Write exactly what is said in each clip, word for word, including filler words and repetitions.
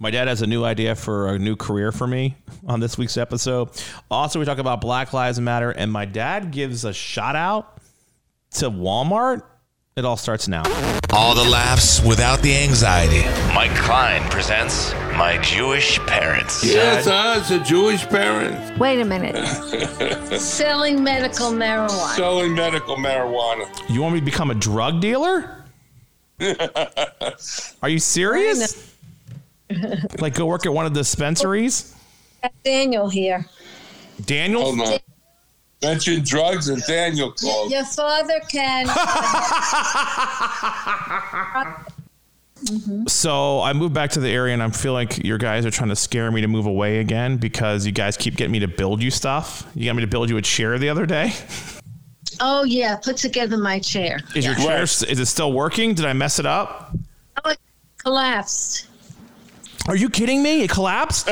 My dad has a new idea for a new career for me on this week's episode. Also, we talk about Black Lives Matter, and my dad gives a shout out to Walmart. It all starts now. All the laughs without the anxiety. Mike Klein presents My Jewish Parents. Yes, I was a Jewish parent. Wait a minute. Selling medical marijuana. Selling medical marijuana. You want me to become a drug dealer? Are you serious? Like, go work at one of the dispensaries? Daniel here. Daniel? Hold on. Mention drugs and Daniel calls. Your father can. Mm-hmm. So I moved back to the area, and I feel like your guys are trying to scare me to move away again because you guys keep getting me to build you stuff. You got me to build you a chair the other day. Oh, yeah. Put together my chair. Is yeah. your chair, is it still working? Did I mess it up? Oh, it collapsed. Are you kidding me? It collapsed?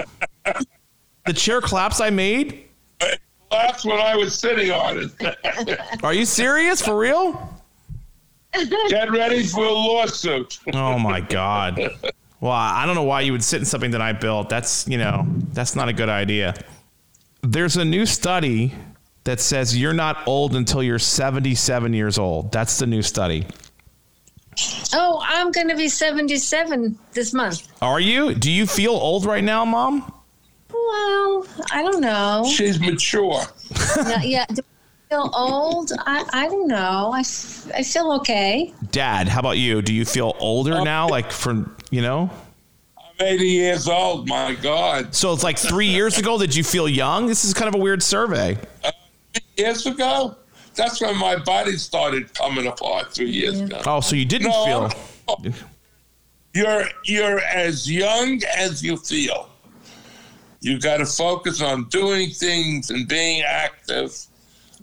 The chair collapse I made? That's what I was sitting on it. Are you serious? For real? Get ready for a lawsuit. Oh, my God. Well, I don't know why you would sit in something that I built. That's, you know, that's not a good idea. There's a new study that says you're not old until you're seventy-seven years old. That's the new study. Oh, I'm going to be seventy-seven this month. Are you? Do you feel old right now, Mom? Well, I don't know. She's mature. No, yeah. Do I feel old? I, I don't know. I, I feel okay. Dad, how about you? Do you feel older I'm, now? Like from, you know? I'm eighty years old. My God. So it's like three years ago that you feel young? This is kind of a weird survey. Uh, three years ago? That's when my body started coming apart three years yeah. ago. Oh, so you didn't no, feel. You're, you're as young as you feel. You got to focus on doing things and being active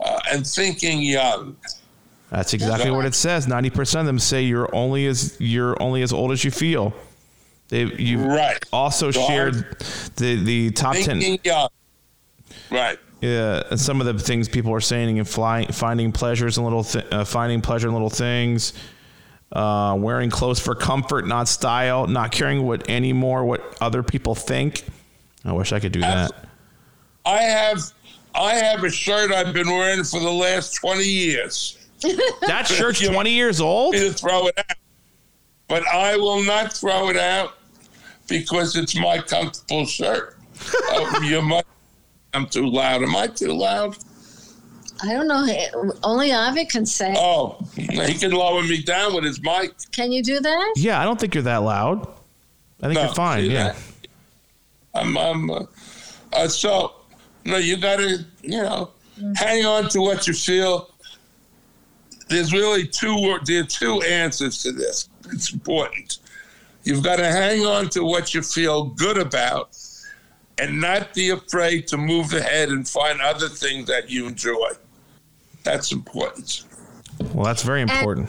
uh, and thinking young. That's exactly so, what it says. Ninety percent of them say you're only as you're only as old as you feel. They you right. also so shared the the top ten. Young. Right. Yeah, and some of the things people are saying and flying, finding pleasures in little th- uh, finding pleasure in little things. Uh, wearing clothes for comfort, not style. Not caring what anymore what other people think. I wish I could do that. I have I have a shirt I've been wearing for the last twenty years. That shirt's twenty years old? To throw it out. But I will not throw it out because it's my comfortable shirt. Oh, you might, I'm too loud. Am I too loud? I don't know. Only Avi can say. Oh, he can lower me down with his mic. Can you do that? Yeah, I don't think you're that loud. I think no, you're fine, yeah. That. I'm, I'm uh, uh, so, no, you gotta, you know, mm-hmm. hang on to what you feel. There's really two, there are two answers to this. It's important. You've got to hang on to what you feel good about and not be afraid to move ahead and find other things that you enjoy. That's important. Well, that's very important.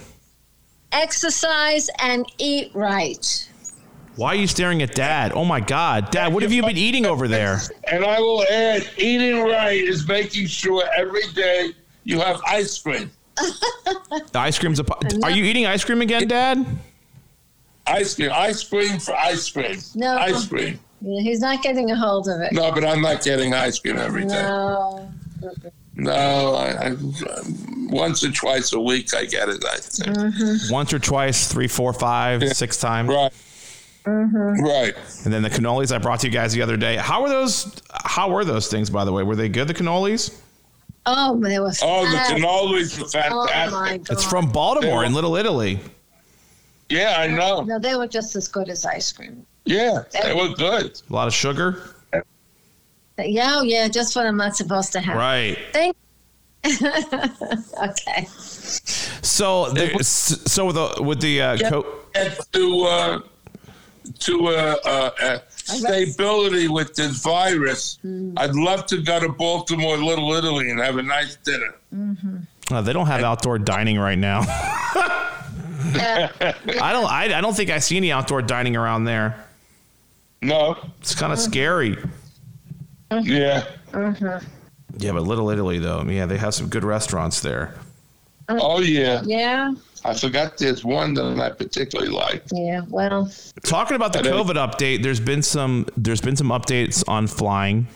And exercise and eat right. Why are you staring at Dad? Oh, my God. Dad, what have you been eating over there? And I will add, eating right is making sure every day you have ice cream. The ice cream's a... Are you eating ice cream again, Dad? Ice cream. Ice cream for ice cream. No. Ice cream. He's not getting a hold of it. No, but I'm not getting ice cream every day. No. No, I, I, once or twice a week I get it, I think. Mm-hmm. Once or twice, three, four, five, yeah. six times. Right. Mm-hmm. Right. And then the cannolis I brought to you guys the other day. How were those? How were those things, by the way? Were they good, the cannolis? Oh, they were fantastic. Oh, the cannolis were fantastic. Oh, my God. It's from Baltimore were, in Little Italy. Yeah, I know. No, they were just as good as ice cream. Yeah, they, they were good. A lot of sugar? Yeah, yeah, just what I'm not supposed to have. Right. Thank you. Okay. So, there, so with the... With the uh, co- to... Uh, to uh, uh, uh, stability with this virus. Mm. I'd love to go to Baltimore, Little Italy, and have a nice dinner. Mm-hmm. Oh, they don't have outdoor dining right now. yeah. I don't. I, I don't think I see any outdoor dining around there. No, it's kind of mm-hmm. scary. Mm-hmm. Yeah. Mm-hmm. Yeah, but Little Italy, though, yeah, they have some good restaurants there. Oh, yeah. Yeah. I forgot there's one that I particularly like. Yeah, well. Talking about the COVID update, there's been some there's been some updates on flying.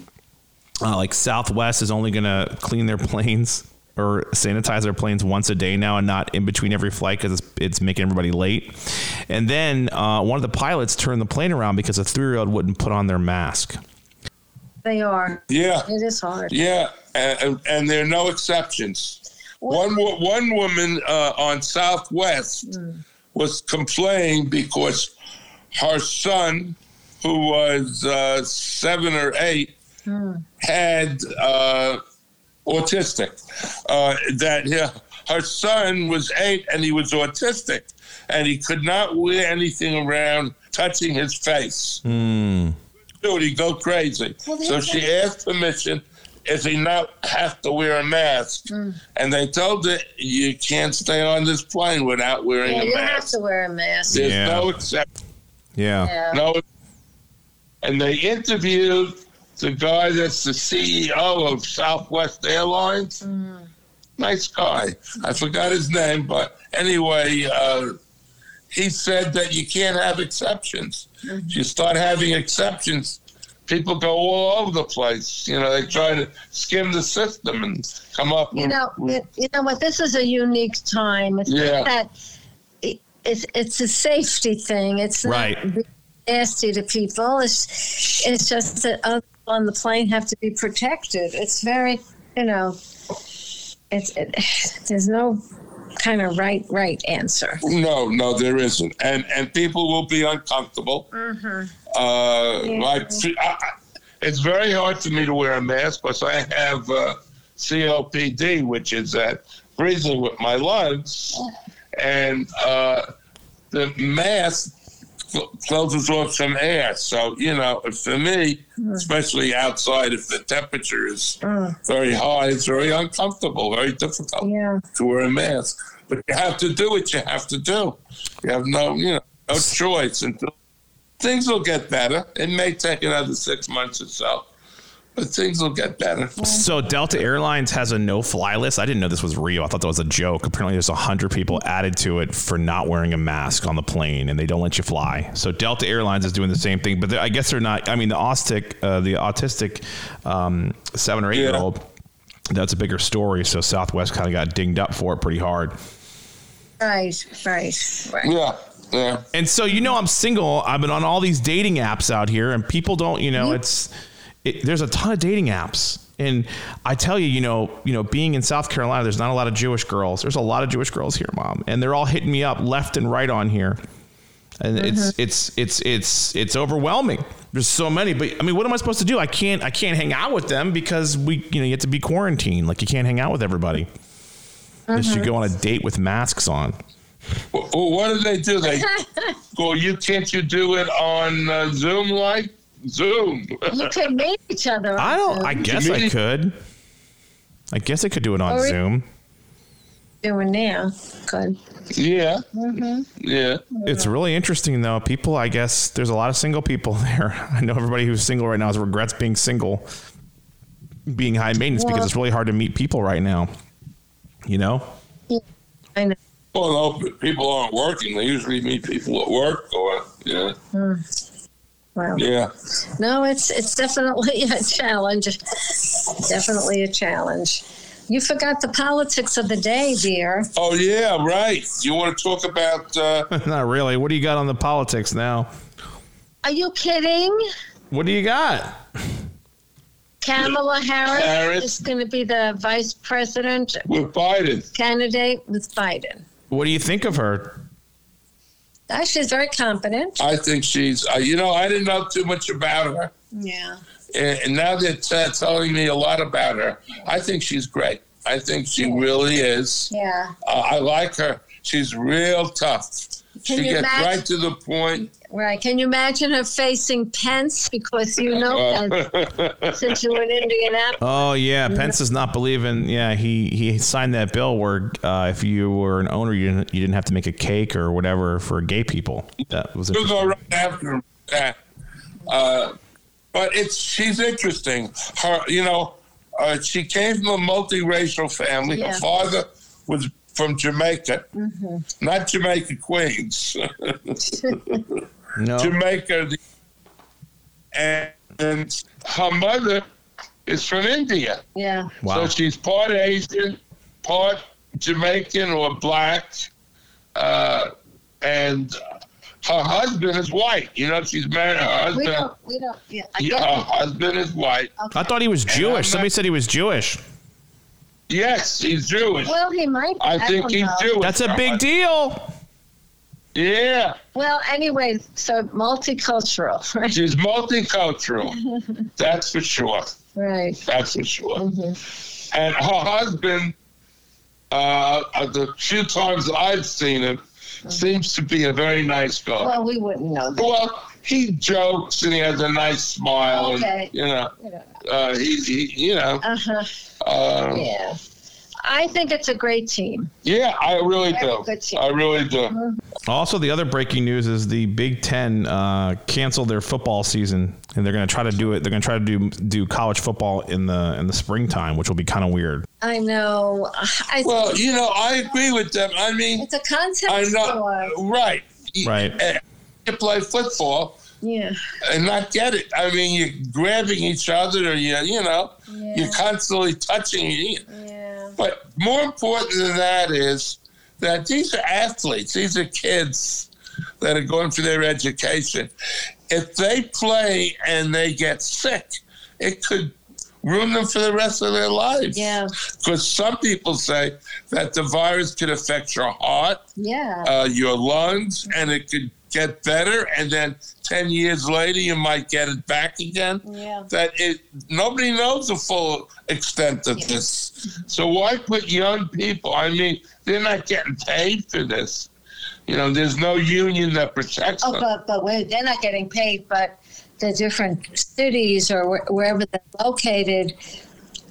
Uh, like Southwest is only going to clean their planes or sanitize their planes once a day now and not in between every flight because it's, it's making everybody late. And then uh, one of the pilots turned the plane around because a three-year-old wouldn't put on their mask. They are. Yeah. It is hard. Yeah, and, and there are no exceptions. One one woman uh, on Southwest mm. was complaining because her son, who was uh, seven or eight, mm. had uh, autistic. Uh, that her, her son was eight and he was autistic, and he could not wear anything around touching his face. Mm. Dude, he'd go crazy. Well, so she that- asked permission. If he not have to wear a mask, mm. and they told it you can't stay on this plane without wearing yeah, a mask. You have to wear a mask. There's yeah. no exception. Yeah. yeah. No. And they interviewed the guy that's the C E O of Southwest Airlines. Mm. Nice guy. I forgot his name, but anyway, uh, he said that you can't have exceptions. Mm-hmm. If you start having exceptions, people go all over the place. You know, they try to skim the system and come up with... You know, it, you know what? This is a unique time. It's yeah. not that... It, it's, it's a safety thing. It's right. not nasty to people. It's, it's just that others on the plane have to be protected. It's very, you know... It's it, There's no kind of right, right answer. No, no, there isn't. And, and people will be uncomfortable. Mm-hmm. Uh, yeah. like, I, it's very hard for me to wear a mask because I have uh, C O P D, which is that breathing with my lungs, and uh, the mask cl- closes off some air. So, you know, for me, especially outside, if the temperature is uh. very high, it's very uncomfortable, very difficult yeah. to wear a mask. But you have to do what you have to do. You have no, you know, no choice until. Things will get better. It may take another six months or so, but things will get better. So Delta Airlines has a no-fly list. I didn't know this was real. I thought that was a joke. Apparently there's one hundred people added to it for not wearing a mask on the plane, and they don't let you fly. So Delta Airlines is doing the same thing, but I guess they're not. I mean, the autistic, uh, the autistic um, seven or eight-year-old, yeah. that's a bigger story. So Southwest kind of got dinged up for it pretty hard. Right, right, right. Yeah. Yeah. And so, you know, I'm single. I've been on all these dating apps out here, and people don't, you know, it's it, there's a ton of dating apps. And I tell you, you know, you know, being in South Carolina, there's not a lot of Jewish girls. There's a lot of Jewish girls here, Mom. And they're all hitting me up left and right on here. And mm-hmm. it's it's it's it's it's overwhelming. There's so many. But I mean, what am I supposed to do? I can't I can't hang out with them because we, you know, you have to be quarantined. Like, you can't hang out with everybody. Mm-hmm. Unless you go on a date with masks on. Well, what do they do? They well, you can't you do it on uh, Zoom like Zoom? You could meet each other. On I don't. Zoom. I guess I could. I guess I could do it on or Zoom. Doing now, good. Yeah, mm-hmm. yeah. It's really interesting though. People, I guess there's a lot of single people there. I know everybody who's single right now is regrets being single, being high maintenance well, because it's really hard to meet people right now. You know. Yeah, I know. Well, no, people aren't working. They usually meet people at work or, you know. Mm. Wow. Yeah. No, it's it's definitely a challenge. Definitely a challenge. You forgot the politics of the day, dear. Oh, yeah, right. You want to talk about... Uh... Not really. What do you got on the politics now? Are you kidding? What do you got? Kamala Harris, Harris is going to be the vice president... With Biden. ...candidate with Biden. What do you think of her? Uh, she's very competent. I think she's, uh, you know, I didn't know too much about her. Yeah. And, and now they're uh, telling me a lot about her. I think she's great. I think she yeah. really is. Yeah. Uh, I like her. She's real tough. Can she gets imagine, right to the point. Right. Can you imagine her facing Pence? Because you know Pence, since you were in Indianapolis. Oh, yeah. Pence is not believing. Yeah, he, he signed that bill where uh, if you were an owner, you didn't, you didn't have to make a cake or whatever for gay people. That was You'll go right after that. Uh, but it's she's interesting. Her, you know, uh, she came from a multiracial family. Yeah. Her father was from Jamaica, mm-hmm. not Jamaica, Queens. no. Jamaica, and, and her mother is from India. Yeah. Wow. So she's part Asian, part Jamaican or black, uh, and her husband is white. You know, she's married. Her husband. We don't. We don't. Yeah. I yeah her husband is white. Okay. I thought he was Jewish. Not, Somebody said he was Jewish. Yes, he's Jewish. Well, he might be. I, I think he's know. Jewish. That's a big deal. Yeah. Well, anyway, so multicultural, right? She's multicultural. That's for sure. Right. That's for sure. Mm-hmm. And her husband, uh, the few times I've seen him, mm-hmm. seems to be a very nice guy. Well, we wouldn't know that. Well, he jokes and he has a nice smile. Okay. And, you know, uh, he, he, you know. Uh-huh. Um, yeah. I think it's a great team. Yeah, I really do. I really do. Also, the other breaking news is the Big Ten uh, canceled their football season, and they're going to try to do it. They're going to try to do do college football in the in the springtime, which will be kind of weird. I know. I well, you know, I agree with them. I mean, it's a concept. I know, right? Right. You play football. Yeah. And not get it. I mean, you're grabbing each other, or you you know, yeah. you're constantly touching. Yeah. But more important than that is that these are athletes. These are kids that are going for their education. If they play and they get sick, it could ruin them for the rest of their lives. Yeah. Because some people say that the virus could affect your heart, yeah, uh, your lungs, and it could get better, and then ten years later you might get it back again. Yeah. That it nobody knows the full extent of yeah. this. So why put young people? I mean, they're not getting paid for this. You know, there's no union that protects oh, them. But but wait, they're not getting paid. But the different cities or wh- wherever they're located.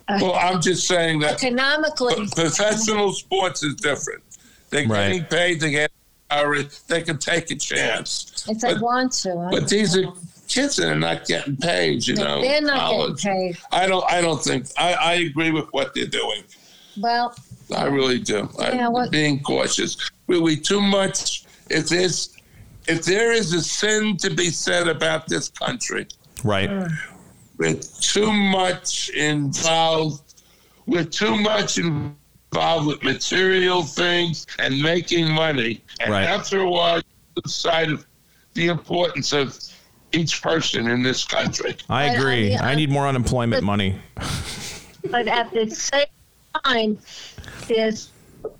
Uh, well, I'm just saying that economically, professional sports is different. They're right. getting paid to get. Or they can take a chance. If they but, want to. I but these know. Are kids that are not getting paid, you know. They're not college. Getting paid. I don't I don't think I, I agree with what they're doing. Well I really do. Yeah, I'm what, being cautious. Will we too much if there's if there is a sin to be said about this country. Right. Mm. We're too much involved we're too much involved involved with material things and making money. And right. after a while, you lose sight of the importance of each person in this country. I agree. I, I, I need more unemployment but, money. But at the same time, there's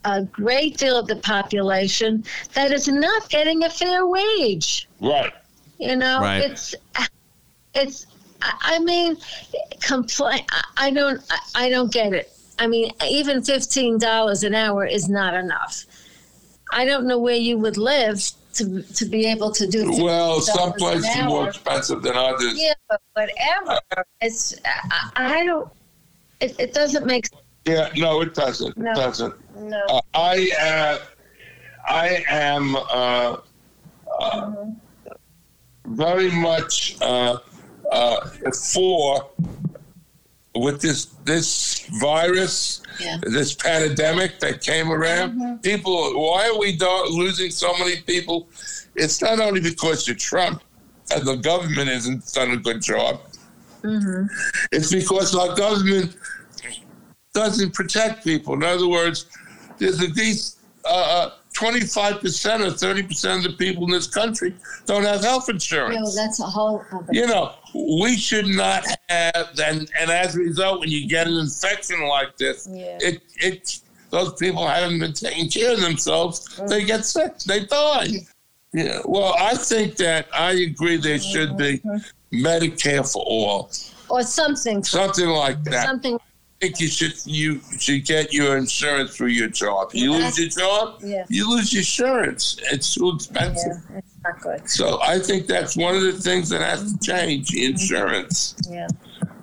a great deal of the population that is not getting a fair wage. Right. You know, right. it's it's. I mean, complain. I don't. I don't get it. I mean, even fifteen dollars an hour is not enough. I don't know where you would live to to be able to do fifteen dollars well, some places are more expensive than others. Yeah, but whatever. Uh, it's, I, I don't, it, it doesn't make sense. Yeah, no, it doesn't. No, it doesn't. No. Uh, I, uh, I am uh, uh, mm-hmm. very much uh, uh, for... With this this virus, yeah. this pandemic that came around, mm-hmm. people, why are we do- losing so many people? It's not only because of Trump and the government hasn't done a good job. Mm-hmm. It's because our government doesn't protect people. In other words, there's at least uh, twenty-five percent or thirty percent of the people in this country don't have health insurance. No, that's a whole other. You know, we should not have, and, and as a result, when you get an infection like this, yeah. it it those people haven't been taking care of themselves. Mm. They get sick. They die. Yeah. Well, I think that I agree there should be Medicare for all, or something, something like that. Something. I think you should you should get your insurance through your job. You lose your job, yeah. you lose your insurance. It's too expensive. Yeah, it's not good. So I think that's one of the things that has to change, insurance. Yeah.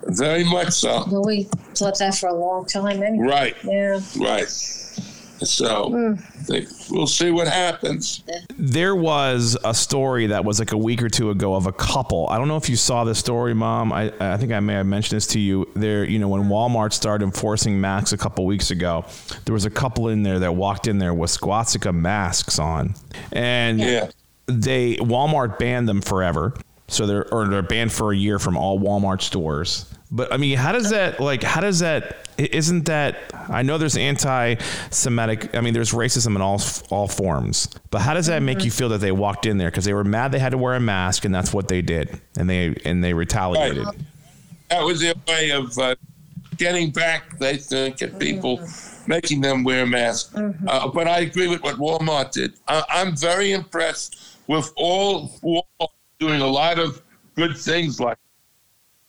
Very much so. Well, we slept that for a long time anyway. Right. Yeah. Right. So mm. They, we'll see what happens. There was a story that was like a week or two ago of a couple. I don't know if you saw this story, Mom. I, I think I may have mentioned this to you. There, you know, when Walmart started enforcing masks a couple weeks ago, there was a couple in there that walked in there with Swastika masks on, and yeah. they Walmart banned them forever. So they're or they're banned for a year from all Walmart stores. But I mean, how does that like, how does that, isn't that, I know there's anti-Semitic, I mean, there's racism in all, all forms, but how does that mm-hmm. make you feel that they walked in there? Cause they were mad they had to wear a mask and that's what they did. And they, and they retaliated. Right. That was their way of uh, getting back, they think, at people, mm-hmm. making them wear masks. Mm-hmm. Uh, but I agree with what Walmart did. I, I'm very impressed with all Walmart doing a lot of good things like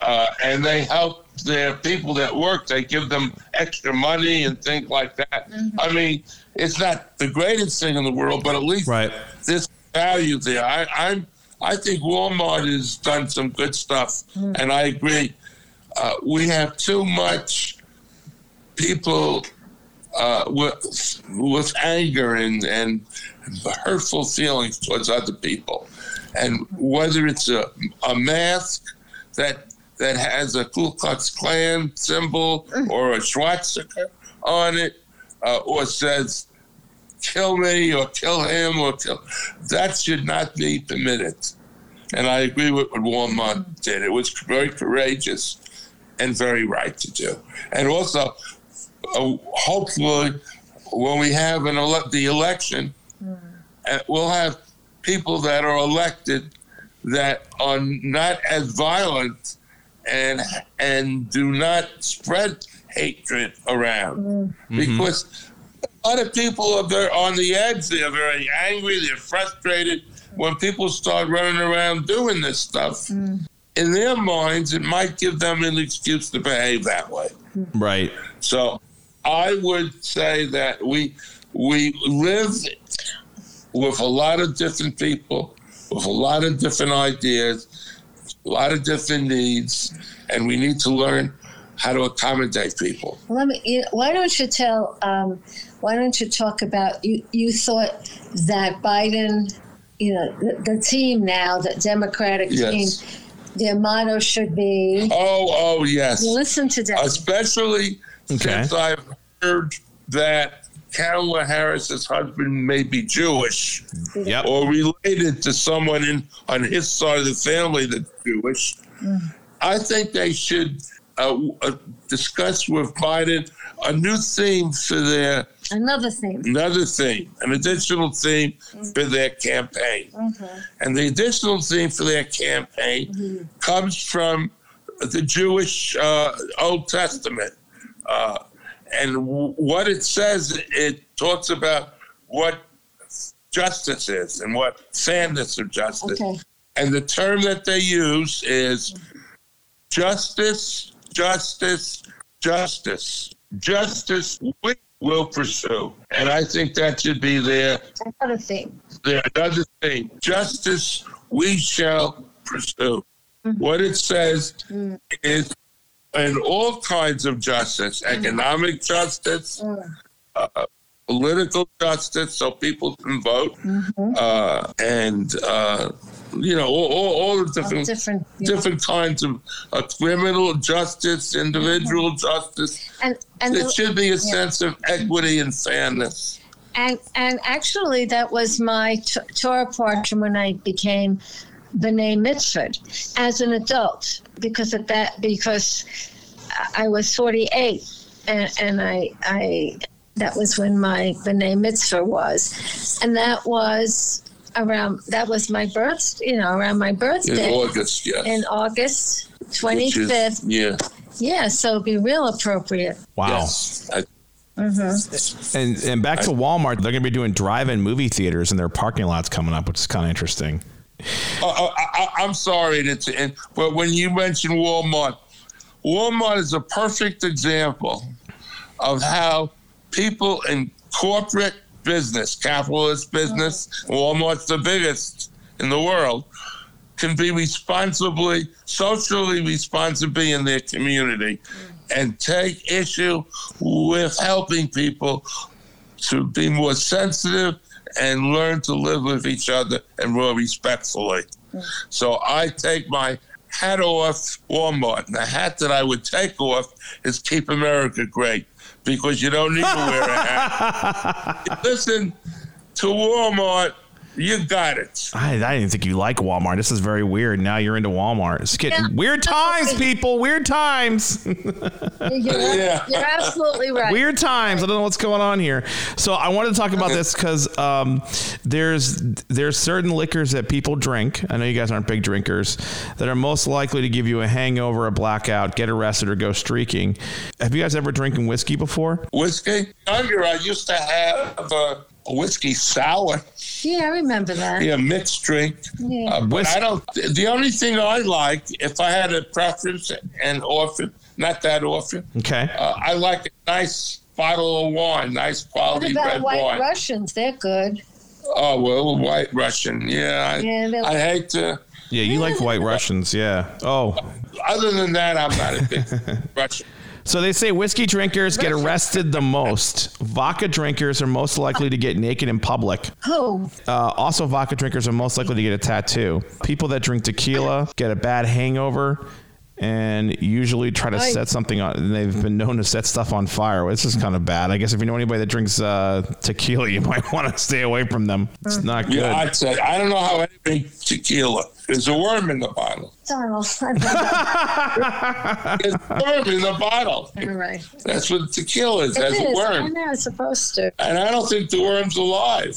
Uh, and they help their people that work. They give them extra money and things like that. Mm-hmm. I mean, it's not the greatest thing in the world, but at least right. there's value there. I, I'm, I think Walmart has done some good stuff, mm-hmm. and I agree. Uh, we have too much people uh, with, with anger and, and hurtful feelings towards other people. And whether it's a, a mask that that has a Ku Klux Klan symbol or a swastika on it, uh, or says, kill me or kill him or kill. That should not be permitted. And I agree with what Walmart did. It was very courageous and very right to do. And also, uh, hopefully, when we have an ele- the election, uh, we'll have people that are elected that are not as violent and and do not spread hatred around. Mm-hmm. Because a lot of people are very on the edge. They're very angry. They're frustrated. When people start running around doing this stuff, mm-hmm. in their minds, it might give them an excuse to behave that way. Right. So I would say that we we live with a lot of different people, with a lot of different ideas, a lot of different needs, and we need to learn how to accommodate people. Let me. You, why don't you tell? Um, why don't you talk about? You, you thought that Biden, you know, the, the team now, the Democratic yes. team, their motto should be. Oh, oh yes. Listen to that. Especially okay. since I've heard that Kamala Harris's husband may be Jewish yep. or related to someone in on his side of the family that's Jewish. Mm. I think they should uh, uh, discuss with Biden a new theme for their... Another theme. Another theme. An additional theme mm-hmm. for their campaign. Mm-hmm. And the additional theme for their campaign mm-hmm. comes from the Jewish uh, Old Testament. Uh And what it says, it talks about what justice is and what fairness of justice. Okay. And the term that they use is justice, justice, justice. Justice we will pursue. And I think that should be their... Another thing. Their, another thing. Justice we shall pursue. Mm-hmm. What it says mm-hmm. is... And all kinds of justice, economic justice, uh, political justice, so people can vote, mm-hmm. uh, and, uh, you know, all, all, all the different all different, yeah. different kinds of uh, criminal justice, individual mm-hmm. justice. And, and there the, should be a yeah. sense of equity and fairness. And, and actually, that was my t- Torah portion when I became B'nai Mitzvah as an adult, because at that because I was forty-eight and, and I I that was when my B'nai Mitzvah was, and that was around that was my birth you know around my birthday in August yes. in August twenty-fifth yeah yeah so it'd be real appropriate. Wow. Yes. I- Mm-hmm. And and back to Walmart, they're going to be doing drive-in movie theaters in their parking lots coming up, which is kind of interesting. Oh, I, I, I'm sorry, to, but when you mention Walmart, Walmart is a perfect example of how people in corporate business, capitalist business, Walmart's the biggest in the world, can be responsibly, socially responsibly in their community and take issue with helping people to be more sensitive and learn to live with each other and more respectfully. So I take my hat off Walmart. And the hat that I would take off is Keep America Great, because you don't need to wear a hat. Listen to Walmart. You got it. I, I didn't think you liked Walmart. This is very weird. Now you're into Walmart. It's getting yeah. weird times, people. Weird times. you're, yeah. you're absolutely right. Weird times. I don't know what's going on here. So I wanted to talk about this because um, there's there's certain liquors that people drink. I know you guys aren't big drinkers, that are most likely to give you a hangover, a blackout, get arrested, or go streaking. Have you guys ever drinking whiskey before? Whiskey? Under, I used to have a whiskey sour. Yeah, I remember that. Yeah, mixed drink. Yeah. Uh, but I don't, the only thing I like, if I had a preference, and often, not that often, okay. Uh, I like a nice bottle of wine, nice quality red wine. What about White wine? Russians? They're good. Oh, well, White Russian. Yeah, I, yeah, I hate to. Yeah, you like White Russians, yeah. Oh. Other than that, I'm not a big Russian. So they say whiskey drinkers get arrested the most. Vodka drinkers are most likely to get naked in public. Oh. Uh, also, vodka drinkers are most likely to get a tattoo. People that drink tequila get a bad hangover and usually try to set something on. And they've been known to set stuff on fire. This is kind of bad. I guess if you know anybody that drinks uh, tequila, you might want to stay away from them. It's not good. Yeah, I'd say, I don't know how anybody tequila. There's a worm in the bottle. Donald. There's a worm in the bottle. Right. That's what tequila is. It That's is. a worm. I know it's supposed to. And I don't think the worm's alive.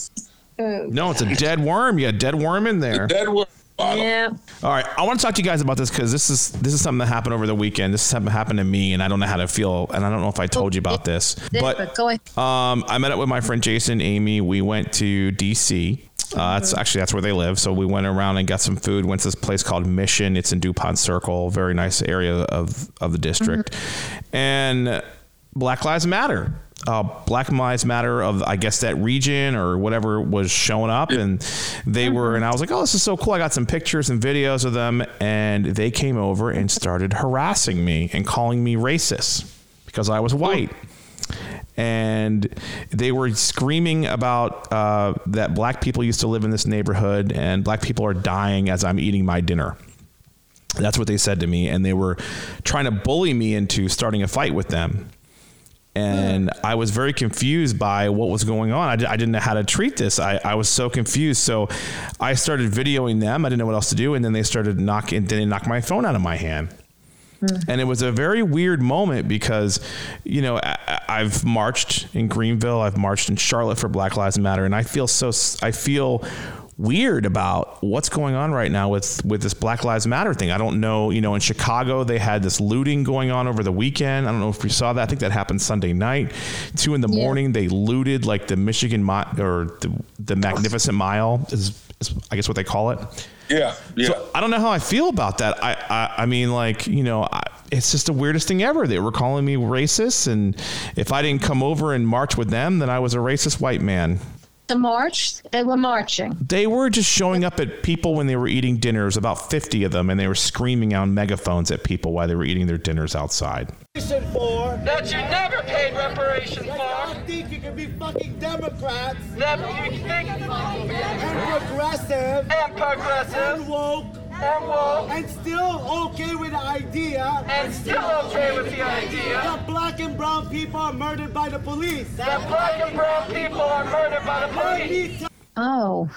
Ooh. No, it's a dead worm. You got a dead worm in there. It's a dead worm. Bottle. Yeah. All right. I want to talk to you guys about this because this is this is something that happened over the weekend. This is something that happened to me, and I don't know how to feel. And I don't know if I told you about this, but um, I met up with my friend Jason, Amy. We went to D C. Uh, that's actually that's where they live. So we went around and got some food. Went to this place called Mission. It's in DuPont Circle, very nice area of of the district. Mm-hmm. And Black Lives Matter. Uh, Black Lives Matter of, I guess, that region or whatever was showing up, and they were, and I was like, oh, this is so cool. I got some pictures and videos of them, and they came over and started harassing me and calling me racist because I was white. And they were screaming about uh, that black people used to live in this neighborhood and black people are dying as I'm eating my dinner. That's what they said to me. And they were trying to bully me into starting a fight with them. And I was very confused by what was going on. I, d- I didn't know how to treat this. I, I was so confused. So I started videoing them. I didn't know what else to do. And then they started knocking, then they knocked my phone out of my hand. Mm. And it was a very weird moment because, you know, I, I've marched in Greenville. I've marched in Charlotte for Black Lives Matter. And I feel so, I feel weird about what's going on right now with, with this Black Lives Matter thing. I don't know, you know, in Chicago, they had this looting going on over the weekend. I don't know if you saw that. I think that happened Sunday night, two in the yeah. morning. They looted like the Michigan Mile or the, the Magnificent Mile is, is I guess what they call it. Yeah. yeah. So I don't know how I feel about that. I, I, I mean, like, you know, I, it's just the weirdest thing ever. They were calling me racist. And if I didn't come over and march with them, then I was a racist white man. The march, they were marching. They were just showing up at people when they were eating dinners, about fifty of them, and they were screaming on megaphones at people while they were eating their dinners outside. That you never paid reparations for. I don't think you can be fucking Democrats. That you think and progressive. And progressive. And woke. And woke. And still okay with the idea. And still okay with the idea. That black and brown people are murdered by the police. That black and brown people are murdered by the police. Oh.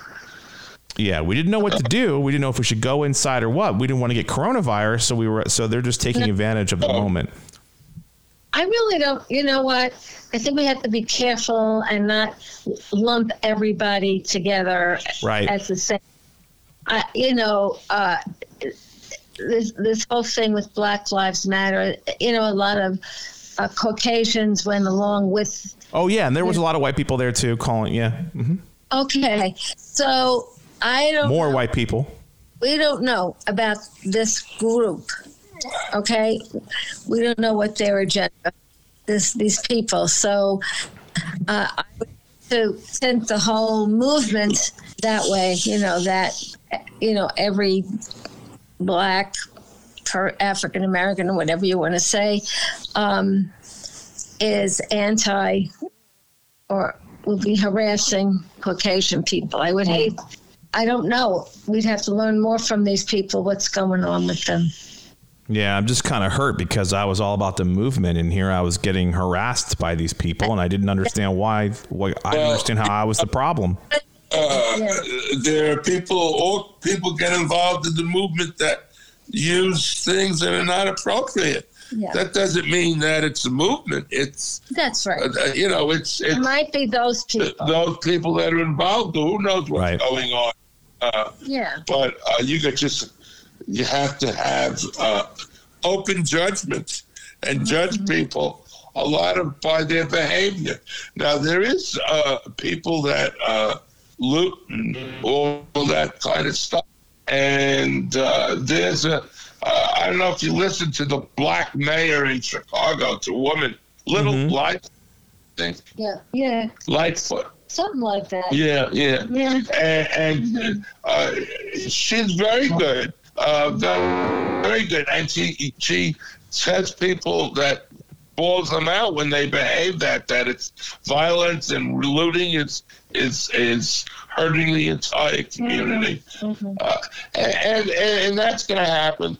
Yeah, we didn't know what to do. We didn't know if we should go inside or what. We didn't want to get coronavirus, so we were so they're just taking advantage of the moment. I really don't, you know what? I think we have to be careful and not lump everybody together right. as the same. I, you know, uh, this this whole thing with Black Lives Matter, you know, a lot of uh, Caucasians went along with Oh, yeah. And there was a lot of white people there, too, calling. Yeah. Mm-hmm. OK, so I don't More know. white people. We don't know about this group. OK, we don't know what their agenda is, these people. So uh, I would to tend the whole movement that way, you know, that, you know, every black per African-American or whatever you want to say um, is anti or will be harassing Caucasian people. I would hate, I don't know. We'd have to learn more from these people, what's going on with them. Yeah, I'm just kind of hurt because I was all about the movement, and here I was getting harassed by these people, and I didn't understand why. why I didn't understand how I was the problem. Uh, yeah. There are people, all people get involved in the movement that use things that are not appropriate. Yeah. That doesn't mean that it's a movement. It's that's right. Uh, you know, it's, it's it might be those people, those people that are involved. Who knows what's right. going on? Uh, yeah, but uh, you could just you have to have uh, open judgments and mm-hmm. judge people a lot of by their behavior. Now there is uh, people that uh, loot and all that kind of stuff, and uh, there's a. Uh, I don't know if you listened to the black mayor in Chicago, it's a woman, little mm-hmm. Lightfoot, I think. Yeah, yeah. Lightfoot. Something like that. Yeah, yeah. yeah. And, and mm-hmm. uh, she's very good, uh, very, very good. And she, she says people that balls them out when they behave that, that it's violence and looting is is is hurting the entire community, mm-hmm. uh, and, and and that's going to happen.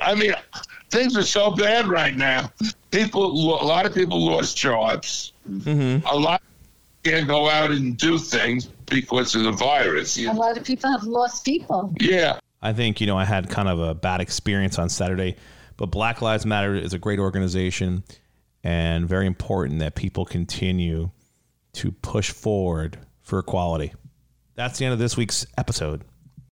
I mean, things are so bad right now. People, a lot of people lost jobs. Mm-hmm. A lot can't go out and do things because of the virus. A lot of people have lost people. Yeah, I think you know I had kind of a bad experience on Saturday, but Black Lives Matter is a great organization, and very important that people continue to push forward for equality. That's the end of this week's episode.